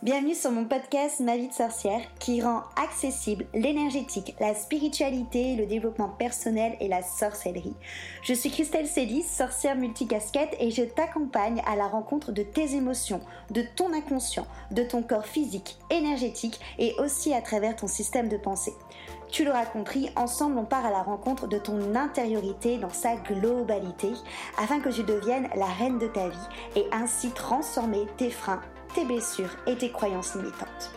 Bienvenue sur mon podcast Ma vie de sorcière qui rend accessible l'énergétique, la spiritualité, le développement personnel et la sorcellerie. Je suis Christelle Célis, sorcière multicasquette et je t'accompagne à la rencontre de tes émotions, de ton inconscient, de ton corps physique, énergétique et aussi à travers ton système de pensée. Tu l'auras compris, ensemble on part à la rencontre de ton intériorité dans sa globalité afin que tu deviennes la reine de ta vie et ainsi transformer tes freins, tes blessures et tes croyances limitantes.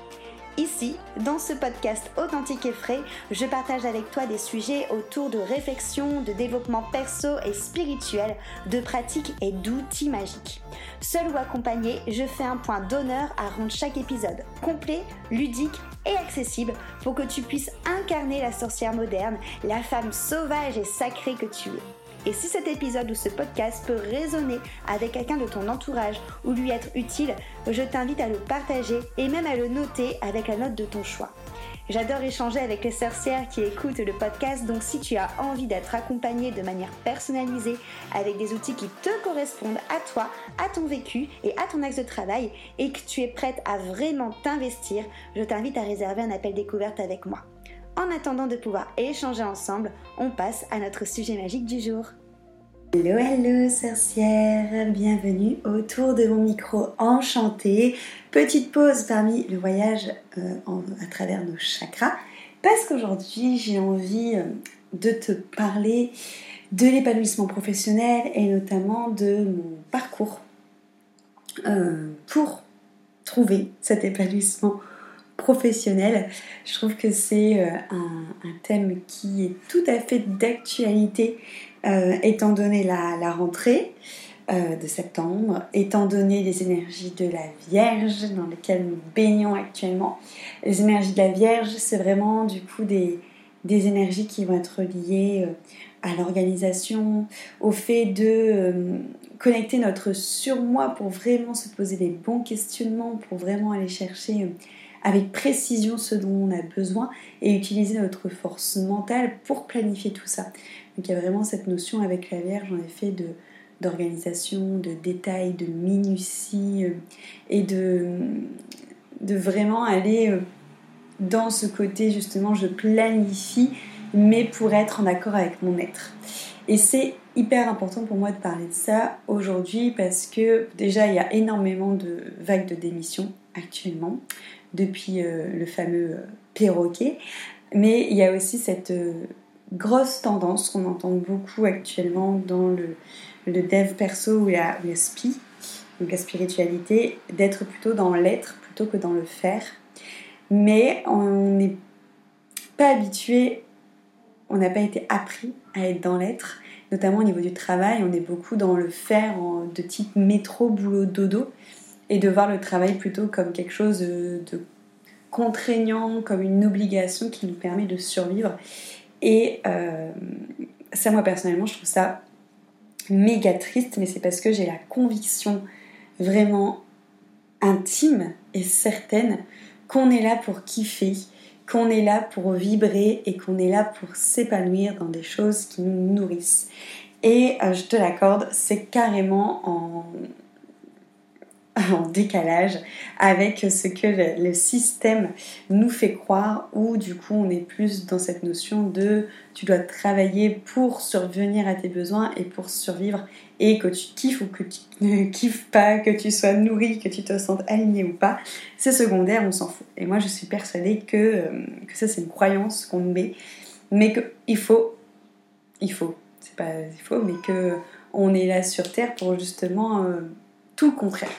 Ici, dans ce podcast authentique et frais, je partage avec toi des sujets autour de réflexion, de développement perso et spirituel, de pratiques et d'outils magiques. Seul ou accompagné, je fais un point d'honneur à rendre chaque épisode complet, ludique et accessible pour que tu puisses incarner la sorcière moderne, la femme sauvage et sacrée que tu es. Et si cet épisode ou ce podcast peut résonner avec quelqu'un de ton entourage ou lui être utile, je t'invite à le partager et même à le noter avec la note de ton choix. J'adore échanger avec les sorcières qui écoutent le podcast, donc si tu as envie d'être accompagnée de manière personnalisée avec des outils qui te correspondent à toi, à ton vécu et à ton axe de travail et que tu es prête à vraiment t'investir, je t'invite à réserver un appel découverte avec moi. En attendant de pouvoir échanger ensemble, on passe à notre sujet magique du jour. Hello, hello sorcière, bienvenue autour de mon micro enchanté. Petite pause parmi le voyage à travers nos chakras, parce qu'aujourd'hui j'ai envie de te parler de l'épanouissement professionnel et notamment de mon parcours pour trouver cet épanouissement professionnel. Je trouve que c'est un thème qui est tout à fait d'actualité étant donné la rentrée de septembre, étant donné les énergies de la Vierge dans lesquelles nous baignons actuellement. Les énergies de la Vierge, c'est vraiment du coup des énergies qui vont être liées à l'organisation, au fait de connecter notre surmoi pour vraiment se poser des bons questionnements, pour vraiment aller chercher avec précision ce dont on a besoin et utiliser notre force mentale pour planifier tout ça. Donc il y a vraiment cette notion avec la Vierge, en effet, d'organisation, de détail, de minutie et de vraiment aller dans ce côté, justement, je planifie, mais pour être en accord avec mon être. Et c'est hyper important pour moi de parler de ça aujourd'hui parce que déjà, il y a énormément de vagues de démissions actuellement, depuis le fameux perroquet, mais il y a aussi cette grosse tendance qu'on entend beaucoup actuellement dans le dev perso ou la SPI, donc la spiritualité, d'être plutôt dans l'être plutôt que dans le faire. Mais on n'est pas habitué, on n'a pas été appris à être dans l'être, notamment au niveau du travail, on est beaucoup dans le faire de type métro, boulot, dodo, et de voir le travail plutôt comme quelque chose de contraignant, comme une obligation qui nous permet de survivre. Et ça, moi, personnellement, je trouve ça méga triste, mais c'est parce que j'ai la conviction vraiment intime et certaine qu'on est là pour kiffer, qu'on est là pour vibrer et qu'on est là pour s'épanouir dans des choses qui nous nourrissent. Et je te l'accorde, c'est carrément en décalage avec ce que le système nous fait croire, où du coup on est plus dans cette notion de tu dois travailler pour survenir à tes besoins et pour survivre, et que tu kiffes ou que tu ne kiffes pas, que tu sois nourri, que tu te sentes aligné ou pas, c'est secondaire, on s'en fout. Et moi je suis persuadée que ça c'est une croyance qu'on nous met, mais mais que on est là sur Terre pour justement tout le contraire.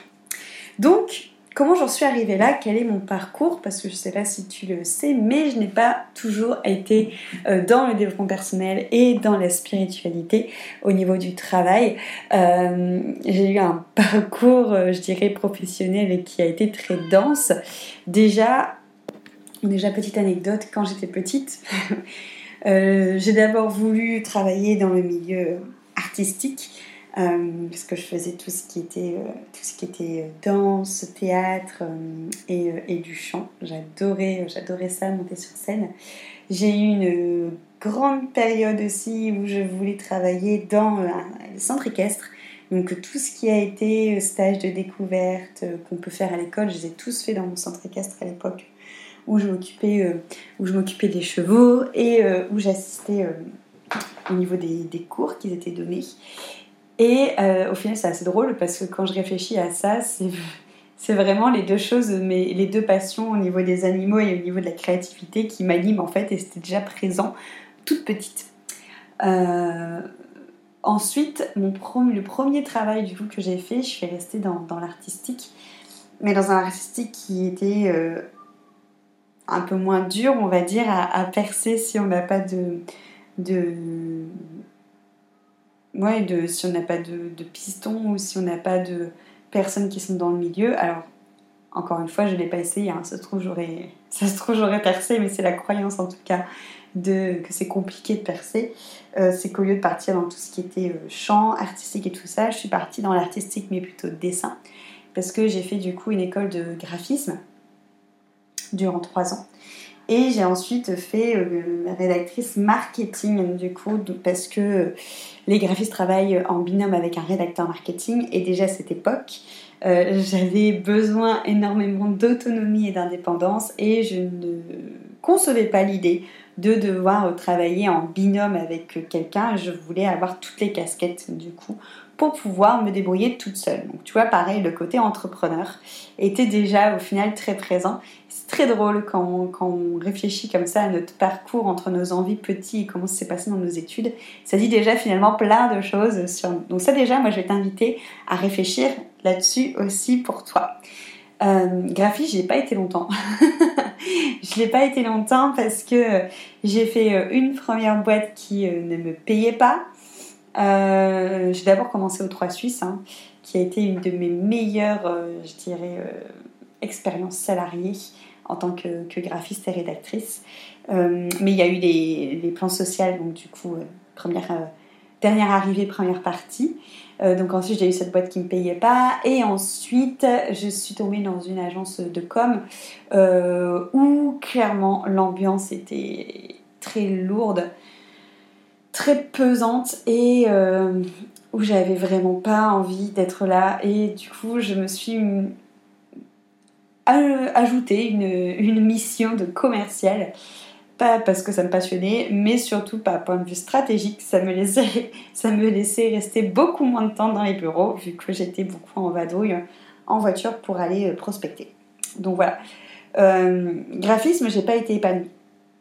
Donc, comment j'en suis arrivée là? Quel est mon parcours? Parce que je ne sais pas si tu le sais, mais je n'ai pas toujours été dans le développement personnel et dans la spiritualité au niveau du travail. J'ai eu un parcours, je dirais, professionnel qui a été très dense. Déjà, petite anecdote, quand j'étais petite, j'ai d'abord voulu travailler dans le milieu artistique, parce que je faisais tout ce qui était danse, théâtre et du chant. J'adorais ça, monter sur scène. J'ai eu une grande période aussi où je voulais travailler dans les centres équestres, Donc tout ce qui a été stage de découverte qu'on peut faire à l'école, je les ai tous faits dans mon centre équestre à l'époque, où je m'occupais des chevaux et où j'assistais au niveau des cours qui étaient donnés. Et au final, c'est assez drôle parce que quand je réfléchis à ça, c'est vraiment les deux choses, mais les deux passions au niveau des animaux et au niveau de la créativité qui m'animent en fait, et c'était déjà présent toute petite. Ensuite, le premier travail du coup que j'ai fait, je suis restée dans l'artistique, mais dans un artistique qui était un peu moins dur, on va dire, à percer si on n'a pas de piston ou si on n'a pas de personnes qui sont dans le milieu. Alors, encore une fois, je ne l'ai pas essayé, hein. Ça se trouve, j'aurais percé, mais c'est la croyance en tout cas que c'est compliqué de percer. C'est qu'au lieu de partir dans tout ce qui était chant, artistique et tout ça, je suis partie dans l'artistique, mais plutôt dessin, parce que j'ai fait du coup une école de graphisme durant 3 ans. Et j'ai ensuite fait rédactrice marketing, du coup, parce que les graphistes travaillent en binôme avec un rédacteur marketing. Et déjà à cette époque, j'avais besoin énormément d'autonomie et d'indépendance. Et je ne concevais pas l'idée de devoir travailler en binôme avec quelqu'un. Je voulais avoir toutes les casquettes, du coup, pour pouvoir me débrouiller toute seule. Donc tu vois, pareil, le côté entrepreneur était déjà au final très présent. C'est très drôle quand on réfléchit comme ça à notre parcours entre nos envies petits et comment ça s'est passé dans nos études. Ça dit déjà finalement plein de choses sur nous. Donc ça déjà, moi je vais t'inviter à réfléchir là-dessus aussi pour toi. Graphiste, j'ai pas été longtemps. Je l'ai pas été longtemps parce que j'ai fait une première boîte qui ne me payait pas. J'ai d'abord commencé aux Trois Suisses, hein, qui a été une de mes meilleures, je dirais, expériences salariées en tant que graphiste et rédactrice. Mais il y a eu les plans sociaux, donc du coup, dernière arrivée, première partie. Donc ensuite, j'ai eu cette boîte qui ne me payait pas. Et ensuite, je suis tombée dans une agence de com où clairement l'ambiance était très lourde, très pesante et où j'avais vraiment pas envie d'être là, et du coup je me suis ajouté une mission de commercial, pas parce que ça me passionnait, mais surtout par point de vue stratégique, ça me laissait rester beaucoup moins de temps dans les bureaux vu que j'étais beaucoup en vadrouille en voiture pour aller prospecter. Donc voilà, graphisme, j'ai pas été épanouie.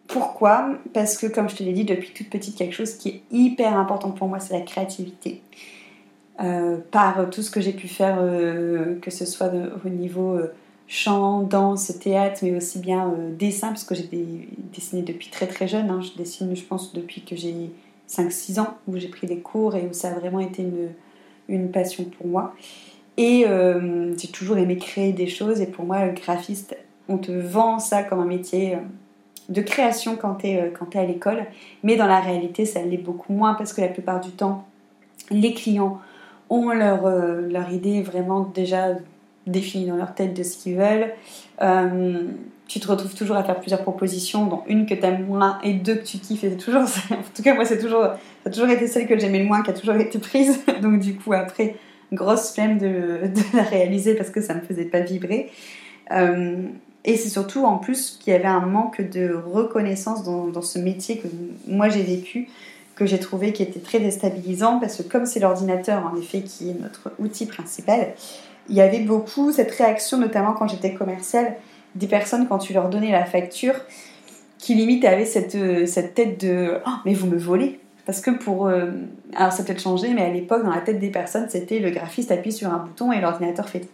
Pourquoi ? Parce que, comme je te l'ai dit depuis toute petite, quelque chose qui est hyper important pour moi, c'est la créativité. Par tout ce que j'ai pu faire, que ce soit au niveau chant, danse, théâtre, mais aussi bien dessin, parce que j'ai dessiné depuis très très jeune. Hein. Je dessine, je pense, depuis que j'ai 5-6 ans, où j'ai pris des cours et où ça a vraiment été une passion pour moi. Et j'ai toujours aimé créer des choses. Et pour moi, le graphiste, on te vend ça comme un métier de création quand t'es à l'école, mais dans la réalité ça l'est beaucoup moins, parce que la plupart du temps les clients ont leur idée vraiment déjà définie dans leur tête de ce qu'ils veulent. Tu te retrouves toujours à faire plusieurs propositions, dont une que t'aimes moins et deux que tu kiffes, et c'est toujours ça. En tout cas moi ça a toujours été celle que j'aimais le moins qui a toujours été prise, donc du coup après grosse flemme de la réaliser parce que ça me faisait pas vibrer. Et c'est surtout en plus qu'il y avait un manque de reconnaissance dans ce métier que moi j'ai vécu, que j'ai trouvé qui était très déstabilisant, parce que comme c'est l'ordinateur en effet qui est notre outil principal, il y avait beaucoup cette réaction, notamment quand j'étais commerciale, des personnes quand tu leur donnais la facture, qui limite avaient cette tête de « Oh, mais vous me volez !» Parce que alors ça a peut-être changé, mais à l'époque dans la tête des personnes c'était le graphiste appuie sur un bouton et l'ordinateur fait tout.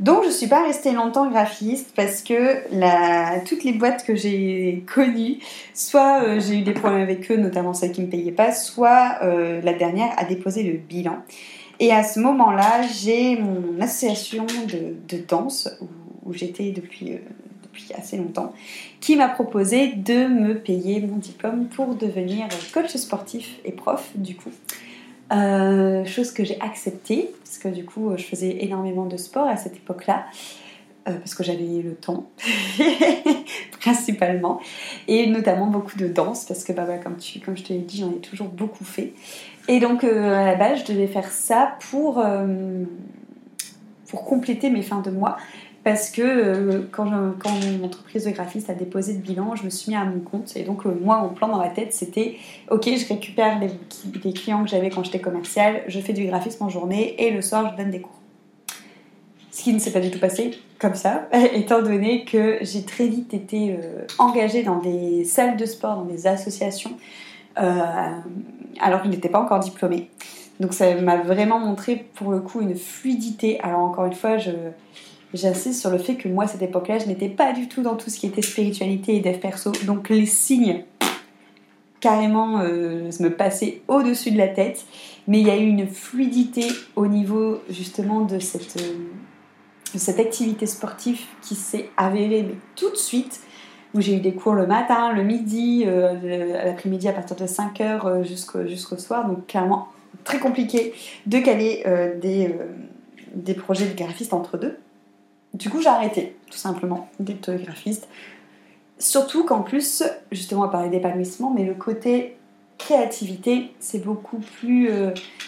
Donc je ne suis pas restée longtemps graphiste parce que toutes les boîtes que j'ai connues, soit j'ai eu des problèmes avec eux, notamment celles qui ne me payaient pas, soit la dernière a déposé le bilan. Et à ce moment-là, j'ai mon association de danse, où j'étais depuis assez longtemps, qui m'a proposé de me payer mon diplôme pour devenir coach sportif et prof du coup. Chose que j'ai acceptée, parce que du coup je faisais énormément de sport à cette époque-là. parce que j'avais le temps principalement, et notamment beaucoup de danse parce que comme je te l'ai dit, j'en ai toujours beaucoup fait. Et donc à la base je devais faire ça pour compléter mes fins de mois, parce que quand mon entreprise de graphiste a déposé le bilan, je me suis mis à mon compte. Et donc moi, mon plan dans ma tête, c'était ok, je récupère les clients que j'avais quand j'étais commerciale, je fais du graphisme en journée et le soir je donne des cours. Ce qui ne s'est pas du tout passé comme ça, étant donné que j'ai très vite été engagée dans des salles de sport, dans des associations, alors que je n'étais pas encore diplômée. Donc ça m'a vraiment montré, pour le coup, une fluidité. Alors encore une fois, j'insiste sur le fait que moi, à cette époque-là, je n'étais pas du tout dans tout ce qui était spiritualité et dev perso. Donc les signes, carrément, me passaient au-dessus de la tête. Mais il y a eu une fluidité au niveau, justement, de cette activité sportive qui s'est avérée tout de suite, où j'ai eu des cours le matin, le midi, l'après-midi à partir de 5h jusqu'au soir. Donc clairement très compliqué de caler des projets de graphiste entre deux. Du coup j'ai arrêté tout simplement d'être graphiste, surtout qu'en plus, justement on parlait d'épanouissement, mais le côté créativité, c'est beaucoup plus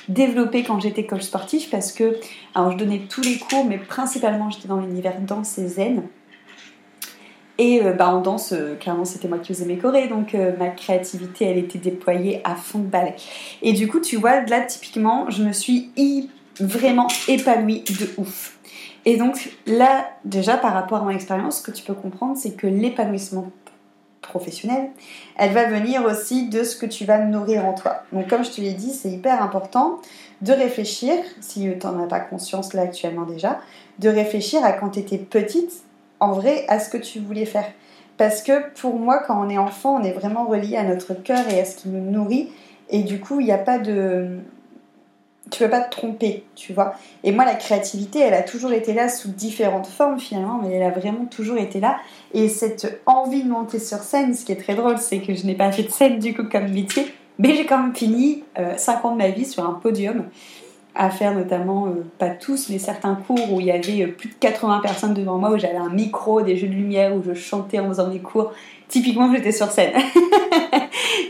développé quand j'étais coach sportif, parce que, alors je donnais tous les cours, mais principalement j'étais dans l'univers danse et zen, et en danse, clairement c'était moi qui faisais mes chorés, donc ma créativité elle était déployée à fond de balai. Et du coup tu vois, là typiquement je me suis vraiment épanouie de ouf. Et donc là, déjà par rapport à mon expérience, ce que tu peux comprendre, c'est que l'épanouissement professionnelle, elle va venir aussi de ce que tu vas nourrir en toi. Donc comme je te l'ai dit, c'est hyper important de réfléchir, si tu n'en as pas conscience là actuellement déjà, de réfléchir à quand tu étais petite, en vrai, à ce que tu voulais faire. Parce que pour moi, quand on est enfant, on est vraiment relié à notre cœur et à ce qui nous nourrit, et du coup, il n'y a pas de... Tu peux pas te tromper, tu vois. Et moi, la créativité, elle a toujours été là sous différentes formes finalement, mais elle a vraiment toujours été là. Et cette envie de monter sur scène, ce qui est très drôle, c'est que je n'ai pas fait de scène du coup comme métier, mais j'ai quand même fini 5 ans de ma vie sur un podium, à faire notamment, pas tous, mais certains cours où il y avait plus de 80 personnes devant moi, où j'avais un micro, des jeux de lumière, où je chantais en faisant mes cours. Typiquement, j'étais sur scène.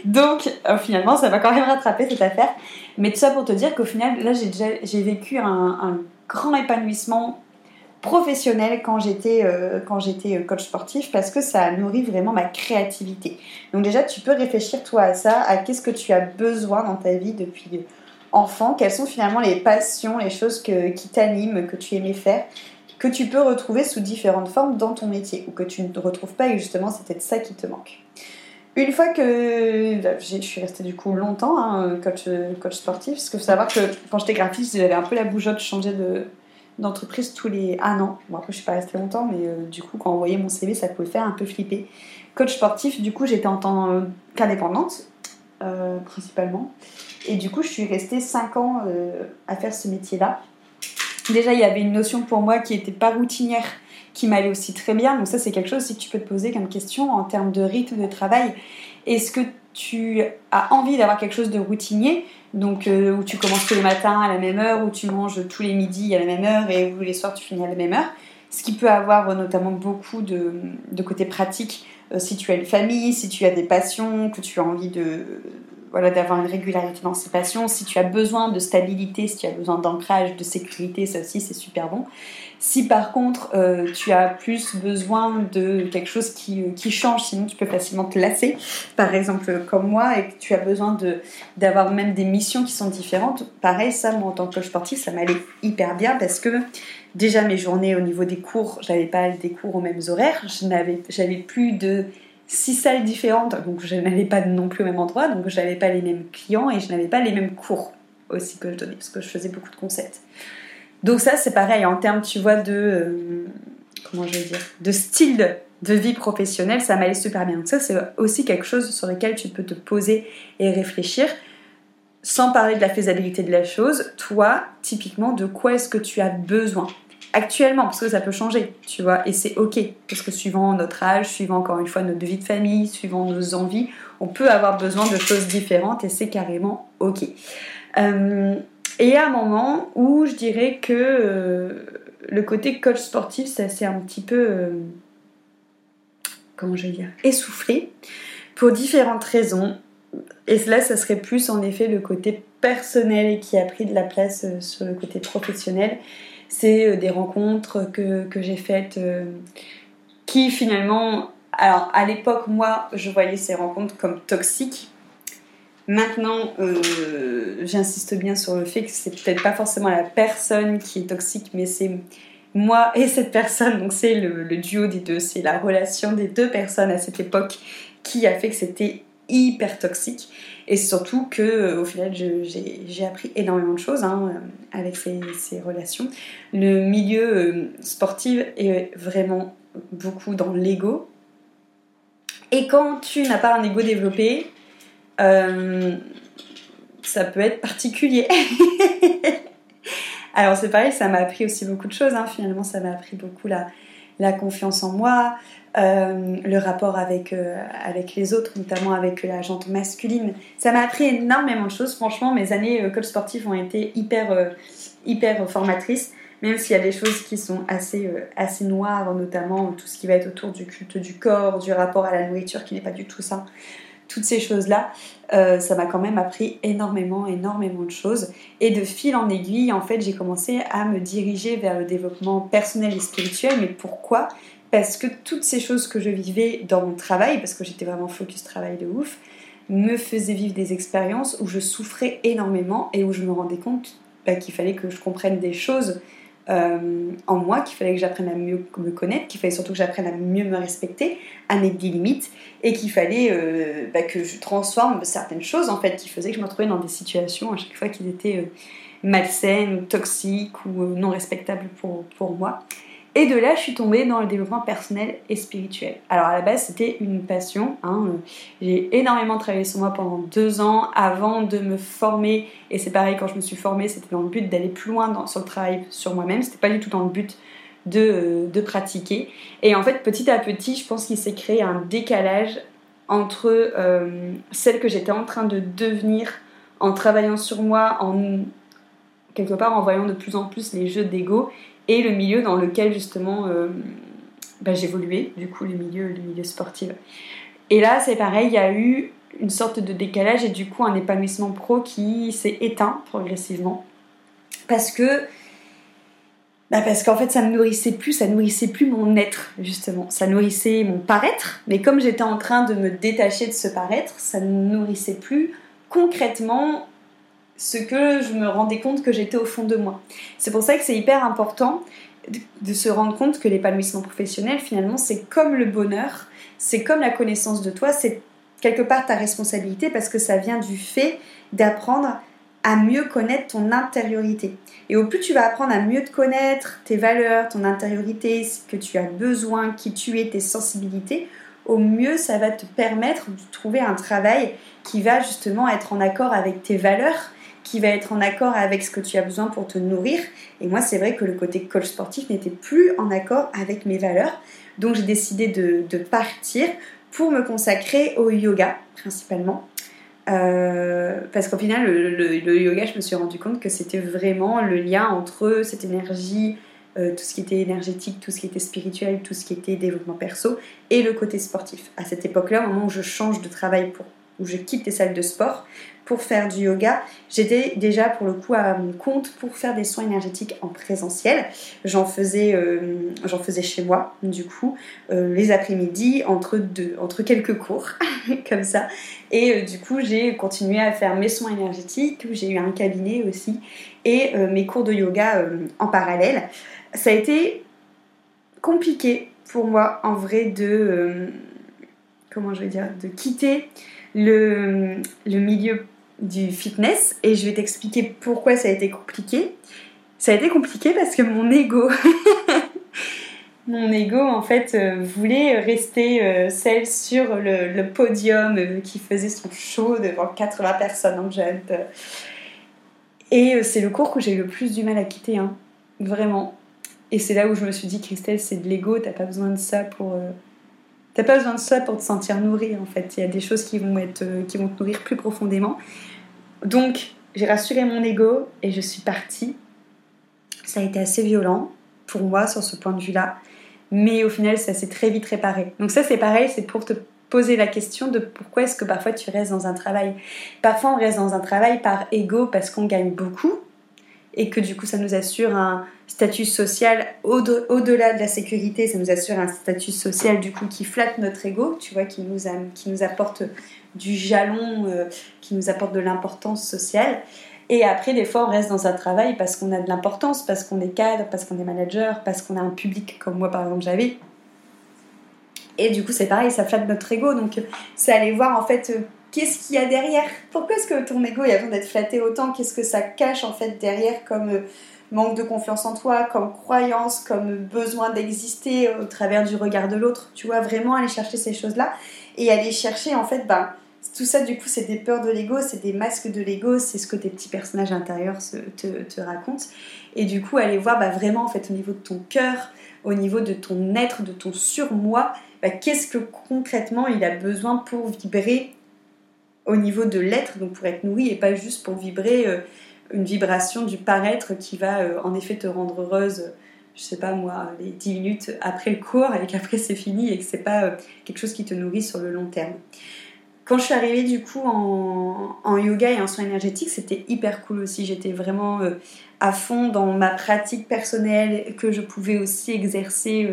Donc, finalement, ça m'a quand même rattrapé cette affaire. Mais tout ça pour te dire qu'au final, là, j'ai vécu un grand épanouissement professionnel quand j'étais coach sportif, parce que ça a nourri vraiment ma créativité. Donc déjà, tu peux réfléchir toi à ça, à qu'est-ce que tu as besoin dans ta vie depuis enfant, quelles sont finalement les passions, les choses qui t'animent, que tu aimais faire, que tu peux retrouver sous différentes formes dans ton métier, ou que tu ne retrouves pas et justement c'est peut-être ça qui te manque. Une fois que je suis restée du coup longtemps coach sportif, parce qu'il faut savoir que quand j'étais graphiste, j'avais un peu la bougeotte, je changeais d'entreprise tous les 1 an. Bon, après je suis pas restée longtemps, mais du coup quand on voyait mon CV, ça pouvait faire un peu flipper. Coach sportif, du coup j'étais en tant qu'indépendante principalement, et du coup je suis restée 5 ans à faire ce métier-là. Déjà il y avait une notion pour moi qui n'était pas routinière, qui m'allait aussi très bien. Donc ça, c'est quelque chose aussi que tu peux te poser comme question en termes de rythme de travail. Est-ce que tu as envie d'avoir quelque chose de routinier, donc où tu commences tous les matins à la même heure, où tu manges tous les midis à la même heure et où les soirs tu finis à la même heure, ce qui peut avoir notamment beaucoup de côté pratique, si tu as une famille, si tu as des passions, que tu as envie d'avoir une régularité dans ses passions, si tu as besoin de stabilité, si tu as besoin d'ancrage, de sécurité, ça aussi c'est super bon. Si par contre tu as plus besoin de quelque chose qui change, sinon tu peux facilement te lasser, par exemple comme moi, et que tu as besoin d'avoir même des missions qui sont différentes, pareil, ça moi en tant que coach sportif ça m'allait hyper bien, parce que déjà mes journées au niveau des cours, j'avais pas des cours aux mêmes horaires, j'avais plus de 6 salles différentes, donc je n'allais pas non plus au même endroit, donc je n'avais pas les mêmes clients et je n'avais pas les mêmes cours aussi que je donnais, parce que je faisais beaucoup de concepts. Donc ça c'est pareil, en termes tu vois de style de vie professionnelle, ça m'allait super bien. Donc ça c'est aussi quelque chose sur lequel tu peux te poser et réfléchir, sans parler de la faisabilité de la chose. Toi, typiquement, de quoi est-ce que tu as besoin actuellement, parce que ça peut changer, tu vois, et c'est ok, parce que suivant notre âge, suivant encore une fois notre vie de famille, suivant nos envies, on peut avoir besoin de choses différentes et c'est carrément ok. Et à un moment où je dirais que le côté coach sportif, ça s'est un petit peu, essoufflé pour différentes raisons. Et là, ça serait plus en effet le côté personnel qui a pris de la place sur le côté professionnel. C'est des rencontres que j'ai faites qui finalement... Alors à l'époque, moi, je voyais ces rencontres comme toxiques. Maintenant, j'insiste bien sur le fait que c'est peut-être pas forcément la personne qui est toxique, mais c'est moi et cette personne. Donc c'est le duo des deux, c'est la relation des deux personnes à cette époque qui a fait que c'était hyper toxique. Et surtout que au final, j'ai appris énormément de choses avec ces relations. Le milieu sportif est vraiment beaucoup dans l'ego. Et quand tu n'as pas un ego développé, ça peut être particulier. Alors c'est pareil, ça m'a appris aussi beaucoup de choses. Finalement, ça m'a appris beaucoup la confiance en moi, le rapport avec les autres, notamment avec la gente masculine. Ça m'a appris énormément de choses. Franchement, mes années coach sportif ont été hyper formatrices. Même s'il y a des choses qui sont assez noires, notamment tout ce qui va être autour du culte du corps, du rapport à la nourriture qui n'est pas du tout sain, toutes ces choses-là, ça m'a quand même appris énormément de choses. Et de fil en aiguille, en fait, j'ai commencé à me diriger vers le développement personnel et spirituel. Mais pourquoi ? Parce que toutes ces choses que je vivais dans mon travail, parce que j'étais vraiment focus travail de ouf, me faisaient vivre des expériences où je souffrais énormément et où je me rendais compte qu'il fallait que je comprenne des choses en moi, qu'il fallait que j'apprenne à mieux me connaître, qu'il fallait surtout que j'apprenne à mieux me respecter, à mettre des limites, et qu'il fallait que je transforme certaines choses en fait qui faisaient que je me retrouvais dans des situations à chaque fois qui étaient malsaines, toxiques ou non respectables pour moi. Et de là, je suis tombée dans le développement personnel et spirituel. Alors à la base, c'était une passion. J'ai énormément travaillé sur moi pendant 2 ans avant de me former. Et c'est pareil, quand je me suis formée, c'était dans le but d'aller plus loin sur le travail sur moi-même. C'était pas du tout dans le but de pratiquer. Et en fait, petit à petit, je pense qu'il s'est créé un décalage entre celle que j'étais en train de devenir en travaillant sur moi, en quelque part en voyant de plus en plus les jeux d'ego, et le milieu dans lequel justement j'évoluais, du coup le milieu sportif. Et là c'est pareil, il y a eu une sorte de décalage et du coup un épanouissement pro qui s'est éteint progressivement parce qu'en fait ça nourrissait plus mon être, justement, ça nourrissait mon paraître, mais comme j'étais en train de me détacher de ce paraître, ça ne nourrissait plus concrètement ce que je me rendais compte que j'étais au fond de moi. C'est pour ça que c'est hyper important de se rendre compte que l'épanouissement professionnel, finalement, c'est comme le bonheur, c'est comme la connaissance de toi, c'est quelque part ta responsabilité parce que ça vient du fait d'apprendre à mieux connaître ton intériorité. Et au plus tu vas apprendre à mieux te connaître, tes valeurs, ton intériorité, ce que tu as besoin, qui tu es, tes sensibilités, au mieux ça va te permettre de trouver un travail qui va justement être en accord avec tes valeurs, qui va être en accord avec ce que tu as besoin pour te nourrir. Et moi, c'est vrai que le côté coach sportif n'était plus en accord avec mes valeurs. Donc, j'ai décidé de partir pour me consacrer au yoga, principalement. Parce qu'au final, le yoga, je me suis rendu compte que c'était vraiment le lien entre cette énergie, tout ce qui était énergétique, tout ce qui était spirituel, tout ce qui était développement perso, et le côté sportif. À cette époque-là, au moment où je change de travail, où je quitte les salles de sport pour faire du yoga, j'étais déjà pour le coup à mon compte pour faire des soins énergétiques en présentiel. J'en faisais chez moi, du coup, les après-midi entre quelques cours, comme ça. Et du coup, j'ai continué à faire mes soins énergétiques, j'ai eu un cabinet aussi, et mes cours de yoga en parallèle. Ça a été compliqué pour moi, en vrai, de quitter le milieu du fitness, et je vais t'expliquer pourquoi ça a été compliqué. Ça a été compliqué parce que mon ego en fait voulait rester celle sur le podium qui faisait son show devant 80 personnes en jeune. Et c'est le cours que j'ai eu le plus du mal à quitter, vraiment. Et c'est là où je me suis dit, Christelle, c'est de l'ego, t'as pas besoin de ça T'as pas besoin de ça pour te sentir nourrie, en fait. Il y a des choses qui vont te nourrir plus profondément. Donc, j'ai rassuré mon ego et je suis partie. Ça a été assez violent pour moi sur ce point de vue-là. Mais au final, ça s'est très vite réparé. Donc ça, c'est pareil, c'est pour te poser la question de pourquoi est-ce que parfois tu restes dans un travail. Parfois, on reste dans un travail par ego parce qu'on gagne beaucoup et que du coup, ça nous assure un statut social au-delà de la sécurité. Ça nous assure un statut social du coup qui flatte notre ego, tu vois, qui nous apporte du jalon, qui nous apporte de l'importance sociale. Et après, des fois, on reste dans un travail parce qu'on a de l'importance, parce qu'on est cadre, parce qu'on est manager, parce qu'on a un public comme moi, par exemple, j'avais. Et du coup, c'est pareil, ça flatte notre ego. Donc, c'est aller voir, en fait, qu'est-ce qu'il y a derrière. Pourquoi est-ce que ton ego a besoin d'être flatté autant? Qu'est-ce que ça cache, en fait, derrière comme manque de confiance en toi, comme croyance, comme besoin d'exister au travers du regard de l'autre. Tu vois, vraiment aller chercher ces choses-là et aller chercher, en fait, tout ça, du coup, c'est des peurs de l'ego, c'est des masques de l'ego, c'est ce que tes petits personnages intérieurs te racontent. Et du coup, aller voir vraiment, en fait, au niveau de ton cœur, au niveau de ton être, de ton surmoi, qu'est-ce que concrètement il a besoin pour vibrer au niveau de l'être, donc pour être nourri, et pas juste pour vibrer une vibration du paraître qui va, en effet, te rendre heureuse, je sais pas moi, les 10 minutes après le cours, et qu'après c'est fini, et que c'est pas quelque chose qui te nourrit sur le long terme. Quand je suis arrivée du coup en yoga et en soins énergétiques, c'était hyper cool aussi. J'étais vraiment à fond dans ma pratique personnelle que je pouvais aussi exercer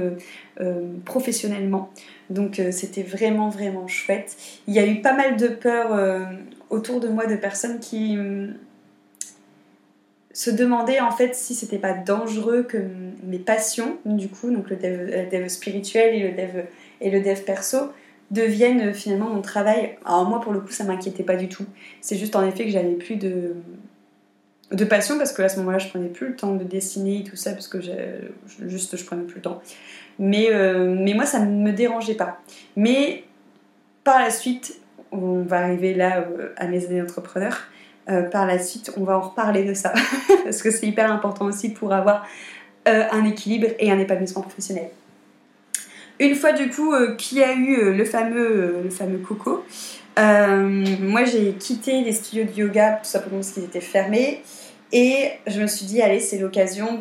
professionnellement. Donc c'était vraiment, vraiment chouette. Il y a eu pas mal de peurs autour de moi, de personnes qui se demandaient en fait si c'était pas dangereux que mes passions, du coup, donc le dev spirituel et le dev perso, deviennent finalement mon travail. Alors moi, pour le coup, ça m'inquiétait pas du tout. C'est juste en effet que j'avais plus de passion, parce que à ce moment-là, je prenais plus le temps de dessiner et tout ça, parce que je prenais plus le temps. Mais moi, ça ne me dérangeait pas. Mais par la suite, on va arriver là à mes années d'entrepreneur, par la suite, on va en reparler de ça, parce que c'est hyper important aussi pour avoir un équilibre et un épanouissement professionnel. Une fois du coup qu'il y a eu le fameux coco, moi j'ai quitté les studios de yoga tout simplement parce qu'ils étaient fermés et je me suis dit allez c'est l'occasion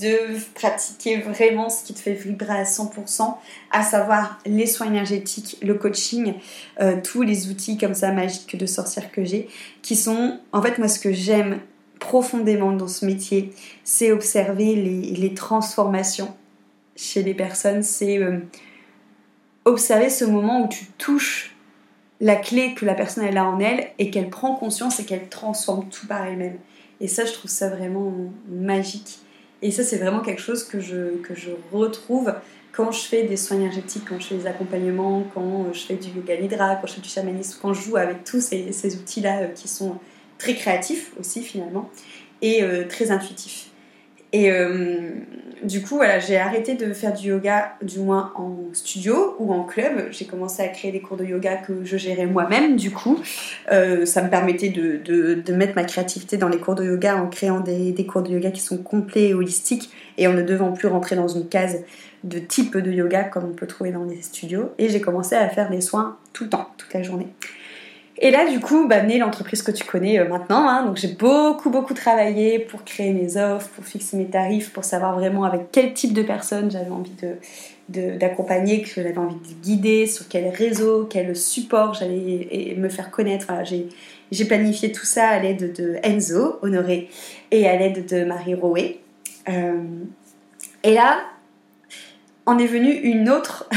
de pratiquer vraiment ce qui te fait vibrer à 100%, à savoir les soins énergétiques, le coaching, tous les outils comme ça magiques de sorcière que j'ai, qui sont en fait moi ce que j'aime profondément dans ce métier, c'est observer les transformations chez les personnes, c'est observer ce moment où tu touches la clé que la personne elle a en elle et qu'elle prend conscience et qu'elle transforme tout par elle-même. Et ça, je trouve ça vraiment magique. Et ça, c'est vraiment quelque chose que je retrouve quand je fais des soins énergétiques, quand je fais des accompagnements, quand je fais du yoga nidra, quand je fais du chamanisme, quand je joue avec tous ces outils-là qui sont très créatifs aussi finalement et très intuitifs. Et du coup, voilà, j'ai arrêté de faire du yoga, du moins en studio ou en club. J'ai commencé à créer des cours de yoga que je gérais moi-même, du coup. Ça me permettait de mettre ma créativité dans les cours de yoga en créant des cours de yoga qui sont complets et holistiques et en ne devant plus rentrer dans une case de type de yoga comme on peut trouver dans les studios. Et j'ai commencé à faire des soins tout le temps, toute la journée. Et là, du coup, venait l'entreprise que tu connais maintenant. Donc, j'ai beaucoup, beaucoup travaillé pour créer mes offres, pour fixer mes tarifs, pour savoir vraiment avec quel type de personnes j'avais envie d'accompagner, que j'avais envie de guider, sur quel réseau, quel support j'allais me faire connaître. Enfin, j'ai planifié tout ça à l'aide de Enzo Honoré et à l'aide de Marie Rouet. Et là, on est venu un autre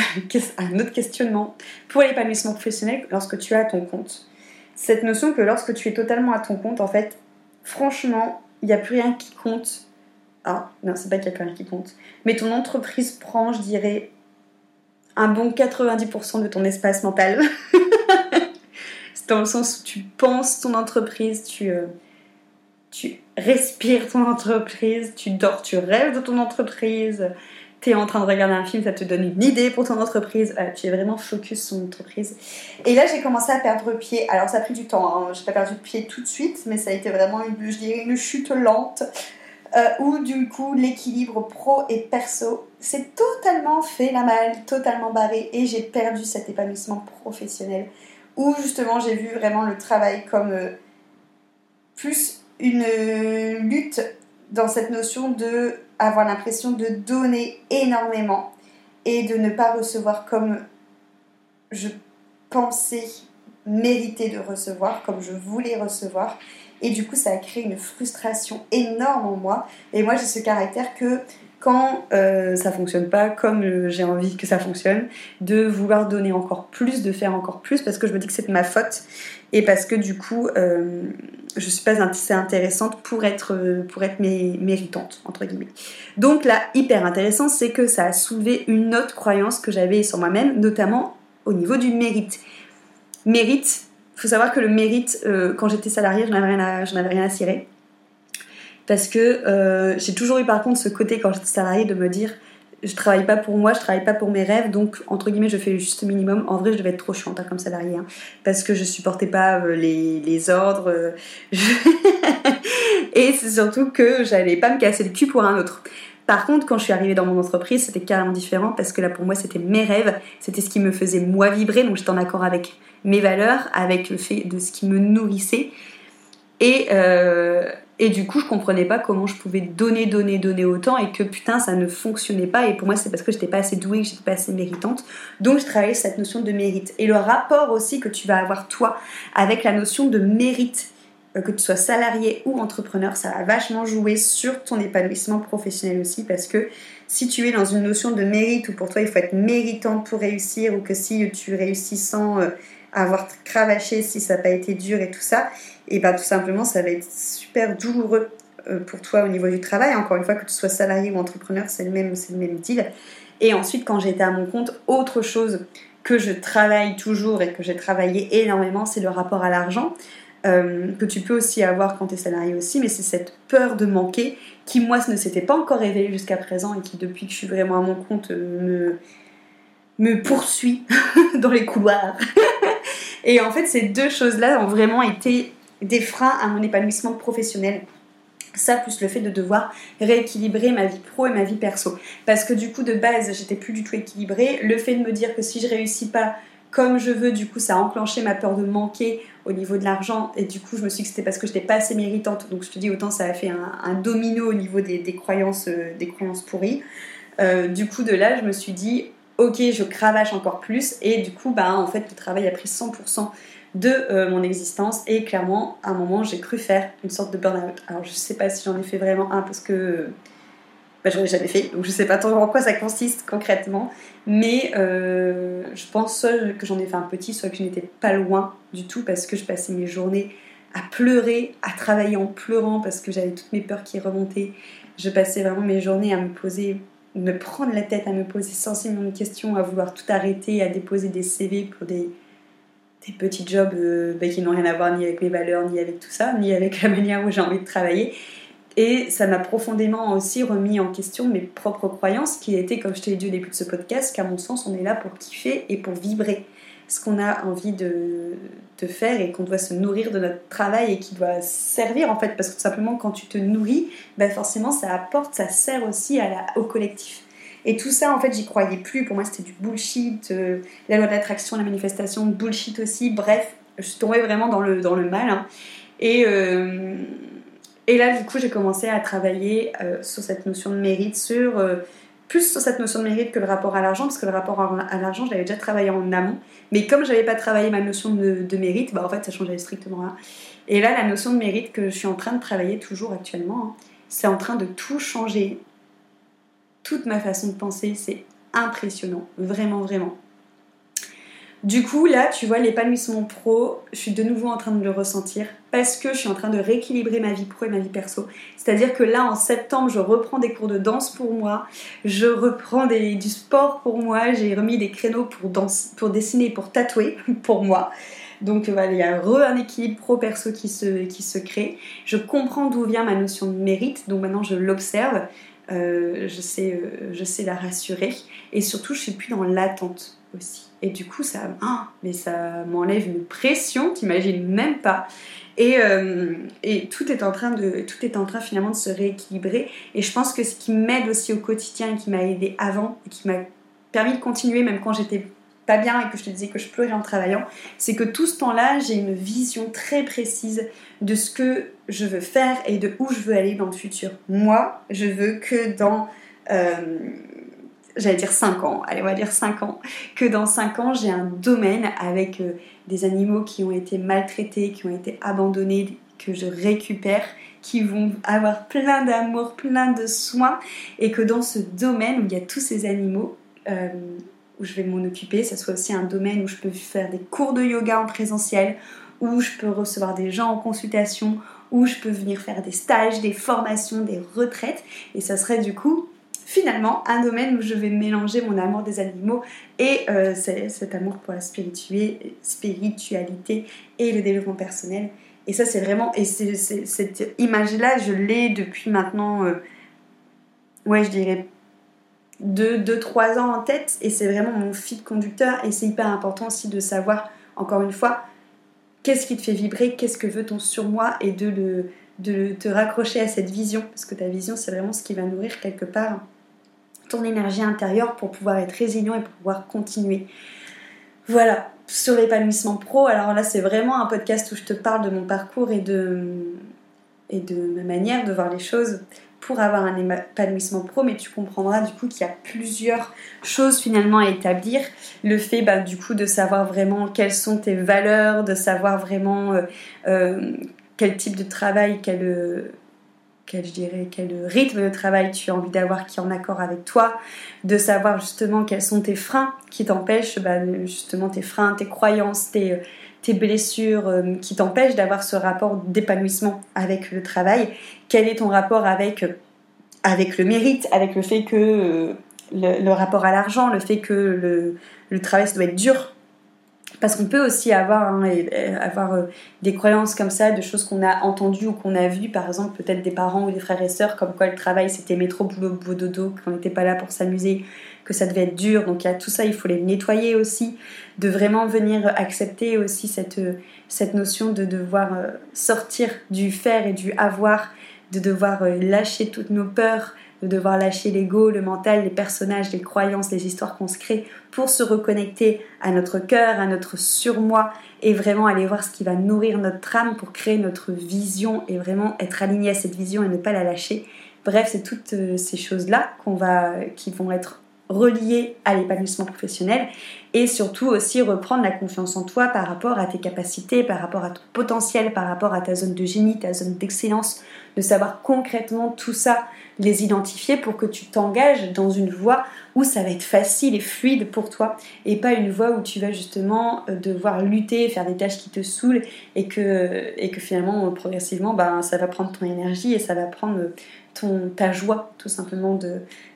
questionnement pour l'épanouissement professionnel lorsque tu es à ton compte. Cette notion que lorsque tu es totalement à ton compte, en fait, franchement, il n'y a plus rien qui compte. Ah, non, c'est pas qu'il n'y a plus rien qui compte. Mais ton entreprise prend, je dirais, un bon 90% de ton espace mental. C'est dans le sens où tu penses ton entreprise, tu respires ton entreprise, tu dors, tu rêves de ton entreprise. T'es en train de regarder un film, ça te donne une idée pour ton entreprise. Tu es vraiment focus sur ton entreprise. Et là, j'ai commencé à perdre pied. Alors, ça a pris du temps. J'ai pas perdu pied tout de suite, mais ça a été vraiment une chute lente où, du coup, l'équilibre pro et perso s'est totalement fait la malle, totalement barré. Et j'ai perdu cet épanouissement professionnel où, justement, j'ai vu vraiment le travail comme plus une lutte dans cette notion de avoir l'impression de donner énormément et de ne pas recevoir comme je pensais mériter de recevoir, comme je voulais recevoir. Et du coup, ça a créé une frustration énorme en moi. Et moi, j'ai ce caractère que quand ça ne fonctionne pas comme j'ai envie que ça fonctionne, de vouloir donner encore plus, de faire encore plus, parce que je me dis que c'est de ma faute. Et parce que du coup, je ne suis pas assez intéressante pour être méritante, entre guillemets. Donc là, hyper intéressant, c'est que ça a soulevé une autre croyance que j'avais sur moi-même, notamment au niveau du mérite. Mérite, il faut savoir que le mérite, quand j'étais salariée, je n'avais rien à cirer. Parce que j'ai toujours eu par contre ce côté quand j'étais salariée de me dire je travaille pas pour moi, je travaille pas pour mes rêves, donc entre guillemets je fais juste minimum. En vrai je devais être trop chiante comme salariée hein, parce que je supportais pas les ordres et c'est surtout que j'allais pas me casser le cul pour un autre. Par contre quand je suis arrivée dans mon entreprise c'était carrément différent parce que là pour moi c'était mes rêves, c'était ce qui me faisait moi vibrer, donc j'étais en accord avec mes valeurs, avec le fait de ce qui me nourrissait et du coup, je comprenais pas comment je pouvais donner autant et que putain, ça ne fonctionnait pas. Et pour moi, c'est parce que j'étais pas assez douée, que j'étais pas assez méritante. Donc, je travaillais sur cette notion de mérite. Et le rapport aussi que tu vas avoir, toi, avec la notion de mérite, que tu sois salarié ou entrepreneur, ça va vachement jouer sur ton épanouissement professionnel aussi. Parce que si tu es dans une notion de mérite où pour toi, il faut être méritante pour réussir ou que si tu réussis sans avoir cravaché, si ça n'a pas été dur et tout ça, et bien tout simplement ça va être super douloureux pour toi au niveau du travail. Encore une fois, que tu sois salarié ou entrepreneur, c'est le même deal. Et ensuite, quand j'étais à mon compte, autre chose que je travaille toujours et que j'ai travaillé énormément, c'est le rapport à l'argent, que tu peux aussi avoir quand tu es salarié aussi, mais c'est cette peur de manquer qui, moi, ne s'était pas encore révélée jusqu'à présent et qui, depuis que je suis vraiment à mon compte, me poursuit dans les couloirs. Et en fait, ces deux choses-là ont vraiment été des freins à mon épanouissement professionnel. Ça, plus le fait de devoir rééquilibrer ma vie pro et ma vie perso. Parce que du coup, de base, j'étais plus du tout équilibrée. Le fait de me dire que si je réussis pas comme je veux, du coup, ça a enclenché ma peur de manquer au niveau de l'argent. Et du coup, je me suis dit que c'était parce que j'étais pas assez méritante. Donc, je te dis, autant ça a fait un domino au niveau des croyances pourries. Du coup, de là, je me suis dit... ok, je cravache encore plus et du coup, bah, en fait, le travail a pris 100% de mon existence et clairement, à un moment, j'ai cru faire une sorte de burn-out. Alors, je ne sais pas si j'en ai fait vraiment un parce que bah, j'en ai jamais fait, donc je ne sais pas trop en quoi ça consiste concrètement, mais je pense soit que j'en ai fait un petit, soit que je n'étais pas loin du tout parce que je passais mes journées à pleurer, à travailler en pleurant parce que j'avais toutes mes peurs qui remontaient. Je passais vraiment mes journées à me poser... me prendre la tête, à me poser 106 millions de questions, à vouloir tout arrêter, à déposer des CV pour des petits jobs qui n'ont rien à voir ni avec mes valeurs, ni avec tout ça, ni avec la manière où j'ai envie de travailler. Et ça m'a profondément aussi remis en question mes propres croyances qui étaient, comme je te l'ai dit au début de ce podcast, qu'à mon sens, on est là pour kiffer et pour vibrer ce qu'on a envie de faire et qu'on doit se nourrir de notre travail et qui doit servir en fait, parce que tout simplement quand tu te nourris, ben forcément ça apporte, ça sert aussi au collectif. Et tout ça en fait j'y croyais plus, pour moi c'était du bullshit, la loi de l'attraction, la manifestation, bullshit aussi, bref, je suis tombée vraiment dans le mal hein. Et là du coup j'ai commencé à travailler sur cette notion de mérite, plus sur cette notion de mérite que le rapport à l'argent, parce que le rapport à l'argent, je l'avais déjà travaillé en amont. Mais comme je n'avais pas travaillé ma notion de mérite, bah en fait, ça changeait strictement rien. Et là, la notion de mérite que je suis en train de travailler toujours actuellement, hein, c'est en train de tout changer. Toute ma façon de penser, c'est impressionnant. Vraiment, vraiment. Du coup, là, tu vois, l'épanouissement pro, je suis de nouveau en train de le ressentir parce que je suis en train de rééquilibrer ma vie pro et ma vie perso. C'est-à-dire que là, en septembre, je reprends des cours de danse pour moi, je reprends du sport pour moi, j'ai remis des créneaux pour danser, pour dessiner, pour tatouer pour moi. Donc voilà, il y a un équilibre pro-perso qui se crée. Je comprends d'où vient ma notion de mérite, donc maintenant je l'observe, je sais la rassurer et surtout, je ne suis plus dans l'attente aussi. Et du coup, ça m'enlève une pression, t'imagines même pas. Et tout est en train finalement de se rééquilibrer. Et je pense que ce qui m'aide aussi au quotidien, qui m'a aidé avant, qui m'a permis de continuer même quand j'étais pas bien et que je te disais que je pleurais en travaillant, c'est que tout ce temps-là, j'ai une vision très précise de ce que je veux faire et de où je veux aller dans le futur. Moi, je veux que dans... j'allais dire 5 ans, allez on va dire 5 ans, que dans 5 ans j'ai un domaine avec des animaux qui ont été maltraités, qui ont été abandonnés, que je récupère, qui vont avoir plein d'amour, plein de soins, et que dans ce domaine où il y a tous ces animaux, où je vais m'en occuper, ça soit aussi un domaine où je peux faire des cours de yoga en présentiel, où je peux recevoir des gens en consultation, où je peux venir faire des stages, des formations, des retraites, et ça serait du coup finalement un domaine où je vais mélanger mon amour des animaux et cet amour pour la spiritualité et le développement personnel. Et ça c'est vraiment, et cette image là je l'ai depuis maintenant je dirais 2-3 ans en tête, et c'est vraiment mon fil conducteur. Et c'est hyper important aussi de savoir, encore une fois, qu'est-ce qui te fait vibrer, qu'est-ce que veut ton surmoi, et de te raccrocher à cette vision, parce que ta vision c'est vraiment ce qui va nourrir quelque part ton énergie intérieure pour pouvoir être résilient et pour pouvoir continuer. Voilà, sur l'épanouissement pro, alors là c'est vraiment un podcast où je te parle de mon parcours et de ma manière de voir les choses pour avoir un épanouissement pro, mais tu comprendras du coup qu'il y a plusieurs choses finalement à établir. Le fait du coup de savoir vraiment quelles sont tes valeurs, de savoir vraiment quel type de travail, quel rythme de travail tu as envie d'avoir qui est en accord avec toi, de savoir justement quels sont tes freins qui t'empêchent, justement tes freins, tes croyances, tes blessures qui t'empêchent d'avoir ce rapport d'épanouissement avec le travail. Quel est ton rapport avec le mérite, avec le fait que le rapport à l'argent, le fait que le travail ça doit être dur. Parce qu'on peut aussi avoir des croyances comme ça, de choses qu'on a entendues ou qu'on a vues, par exemple peut-être des parents ou des frères et sœurs, comme quoi le travail c'était métro, boulot, dodo, qu'on n'était pas là pour s'amuser, que ça devait être dur. Donc il y a tout ça, il faut les nettoyer aussi, de vraiment venir accepter aussi cette notion de devoir sortir du faire et du avoir, de devoir lâcher toutes nos peurs, de devoir lâcher l'ego, le mental, les personnages, les croyances, les histoires qu'on se crée pour se reconnecter à notre cœur, à notre surmoi, et vraiment aller voir ce qui va nourrir notre âme pour créer notre vision et vraiment être aligné à cette vision et ne pas la lâcher. Bref, c'est toutes ces choses-là qui vont être reliées à l'épanouissement professionnel, et surtout aussi reprendre la confiance en toi par rapport à tes capacités, par rapport à ton potentiel, par rapport à ta zone de génie, ta zone d'excellence, de savoir concrètement tout ça, les identifier pour que tu t'engages dans une voie où ça va être facile et fluide pour toi, et pas une voie où tu vas justement devoir lutter, faire des tâches qui te saoulent, et que finalement progressivement ça va prendre ton énergie et ça va prendre ta joie tout simplement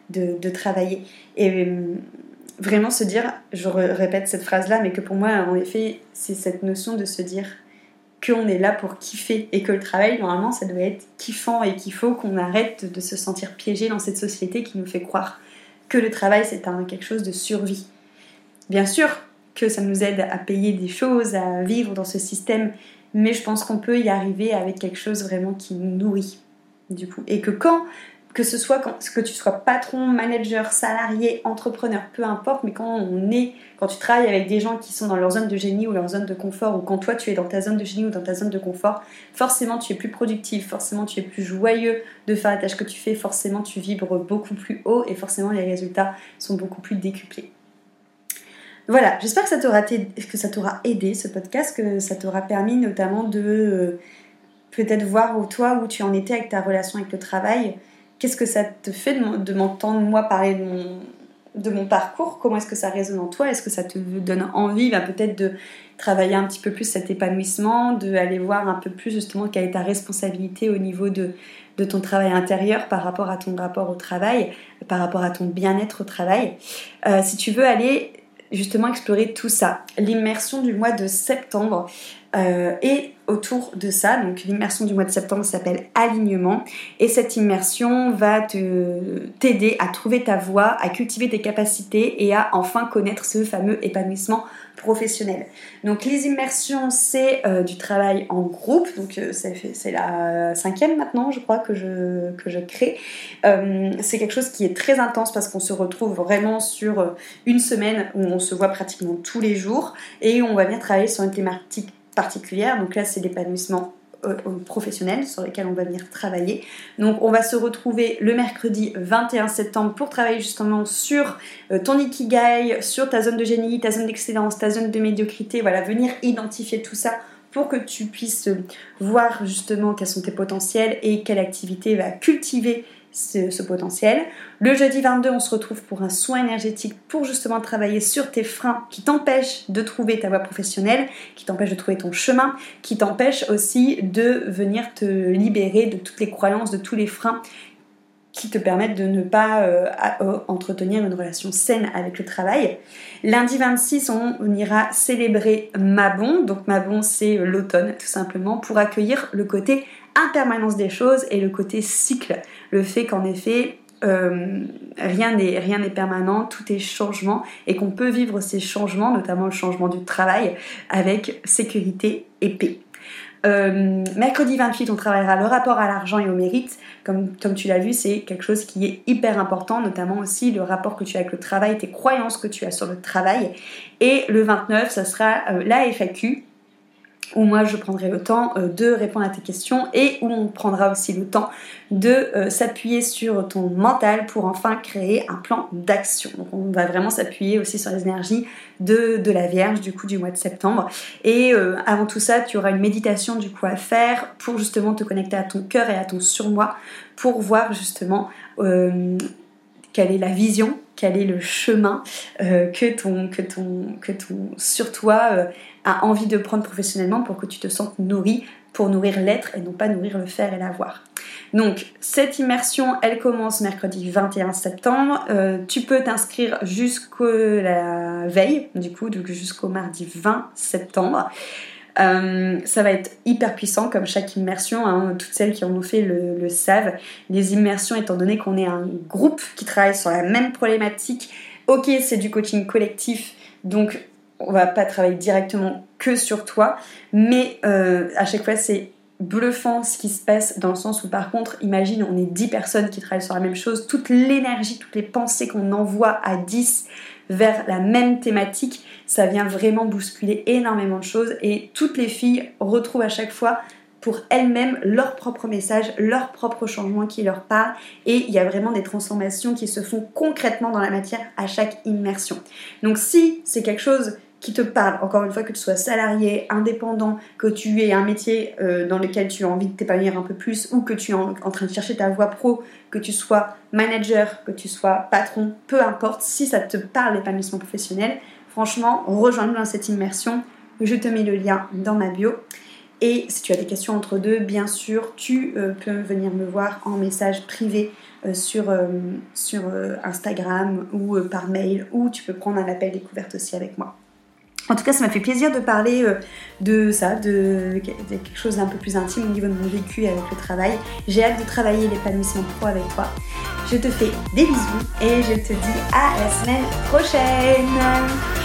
de travailler. Et vraiment se dire, je répète cette phrase là, mais que pour moi en effet c'est cette notion de se dire qu'on est là pour kiffer, et que le travail normalement ça doit être kiffant, et qu'il faut qu'on arrête de se sentir piégé dans cette société qui nous fait croire que le travail c'est quelque chose de survie. Bien sûr que ça nous aide à payer des choses, à vivre dans ce système, mais je pense qu'on peut y arriver avec quelque chose vraiment qui nous nourrit du coup, et que tu sois patron, manager, salarié, entrepreneur, peu importe, mais quand tu travailles avec des gens qui sont dans leur zone de génie ou leur zone de confort, ou quand toi tu es dans ta zone de génie ou dans ta zone de confort, forcément tu es plus productif, forcément tu es plus joyeux de faire la tâche que tu fais, forcément tu vibres beaucoup plus haut, et forcément les résultats sont beaucoup plus décuplés. Voilà, j'espère que ça t'aura aidé ce podcast, que ça t'aura permis notamment de peut-être voir toi où tu en étais avec ta relation avec le travail. Qu'est-ce que ça te fait de m'entendre moi parler de mon parcours? Comment est-ce que ça résonne en toi? Est-ce que ça te donne envie peut-être de travailler un petit peu plus cet épanouissement, d'aller voir un peu plus justement quelle est ta responsabilité au niveau de ton travail intérieur par rapport à ton rapport au travail, par rapport à ton bien-être au travail? Si tu veux aller justement explorer tout ça, l'immersion du mois de septembre Et autour de ça, donc l'immersion du mois de septembre s'appelle Alignement, et cette immersion va t'aider à trouver ta voie, à cultiver tes capacités et à enfin connaître ce fameux épanouissement professionnel. Donc les immersions, c'est du travail en groupe, donc c'est la 5e maintenant, je crois, que je crée. C'est quelque chose qui est très intense parce qu'on se retrouve vraiment sur une semaine où on se voit pratiquement tous les jours et on va venir travailler sur une thématique particulière. Donc là, c'est l'épanouissement professionnel sur lequel on va venir travailler. Donc on va se retrouver le mercredi 21 septembre pour travailler justement sur ton ikigai, sur ta zone de génie, ta zone d'excellence, ta zone de médiocrité, voilà, venir identifier tout ça pour que tu puisses voir justement quels sont tes potentiels et quelle activité va cultiver ce potentiel. Le jeudi 22, on se retrouve pour un soin énergétique pour justement travailler sur tes freins qui t'empêchent de trouver ta voie professionnelle, qui t'empêchent de trouver ton chemin, qui t'empêchent aussi de venir te libérer de toutes les croyances, de tous les freins qui te permettent de ne pas entretenir une relation saine avec le travail. Lundi 26, on ira célébrer Mabon. Donc Mabon, c'est l'automne tout simplement, pour accueillir le côté impermanence des choses et le côté cycle, le fait qu'en effet rien n'est permanent, tout est changement et qu'on peut vivre ces changements, notamment le changement du travail, avec sécurité et paix. Mercredi 28, on travaillera le rapport à l'argent et au mérite. Comme tu l'as vu, c'est quelque chose qui est hyper important, notamment aussi le rapport que tu as avec le travail, tes croyances que tu as sur le travail. Et le 29, ça sera la FAQ, où moi je prendrai le temps de répondre à tes questions et où on prendra aussi le temps de s'appuyer sur ton mental pour enfin créer un plan d'action. Donc on va vraiment s'appuyer aussi sur les énergies de la Vierge du coup du mois de septembre. Et avant tout ça, tu auras une méditation du coup à faire pour justement te connecter à ton cœur et à ton surmoi, pour voir justement quelle est la vision, quel est le chemin que ton sur toi a envie de prendre professionnellement, pour que tu te sentes nourri, pour nourrir l'être et non pas nourrir le faire et l'avoir. Donc cette immersion, elle commence mercredi 21 septembre. Tu peux t'inscrire jusqu'à la veille, du coup, donc jusqu'au mardi 20 septembre. Ça va être hyper puissant comme chaque immersion, hein. Toutes celles qui en ont fait le savent. Les immersions, étant donné qu'on est un groupe qui travaille sur la même problématique, ok, c'est du coaching collectif, donc on va pas travailler directement que sur toi, mais à chaque fois c'est bluffant ce qui se passe, dans le sens où par contre, imagine, on est 10 personnes qui travaillent sur la même chose, toute l'énergie, toutes les pensées qu'on envoie à 10 vers la même thématique, ça vient vraiment bousculer énormément de choses, et toutes les filles retrouvent à chaque fois pour elles-mêmes leur propre message, leur propre changement qui leur parle, et il y a vraiment des transformations qui se font concrètement dans la matière à chaque immersion. Donc si c'est quelque chose qui te parle, encore une fois, que tu sois salarié, indépendant, que tu aies un métier dans lequel tu as envie de t'épanouir un peu plus, ou que tu es en train de chercher ta voie pro, que tu sois manager, que tu sois patron, peu importe, si ça te parle, l'épanouissement professionnel, franchement, rejoins-nous dans cette immersion. Je te mets le lien dans ma bio. Et si tu as des questions entre deux, bien sûr, tu peux venir me voir en message privé sur Instagram ou par mail, ou tu peux prendre un appel découverte aussi avec moi. En tout cas, ça m'a fait plaisir de parler de ça, de quelque chose d'un peu plus intime au niveau de mon vécu avec le travail. J'ai hâte de travailler l'épanouissement pro avec toi. Je te fais des bisous et je te dis à la semaine prochaine.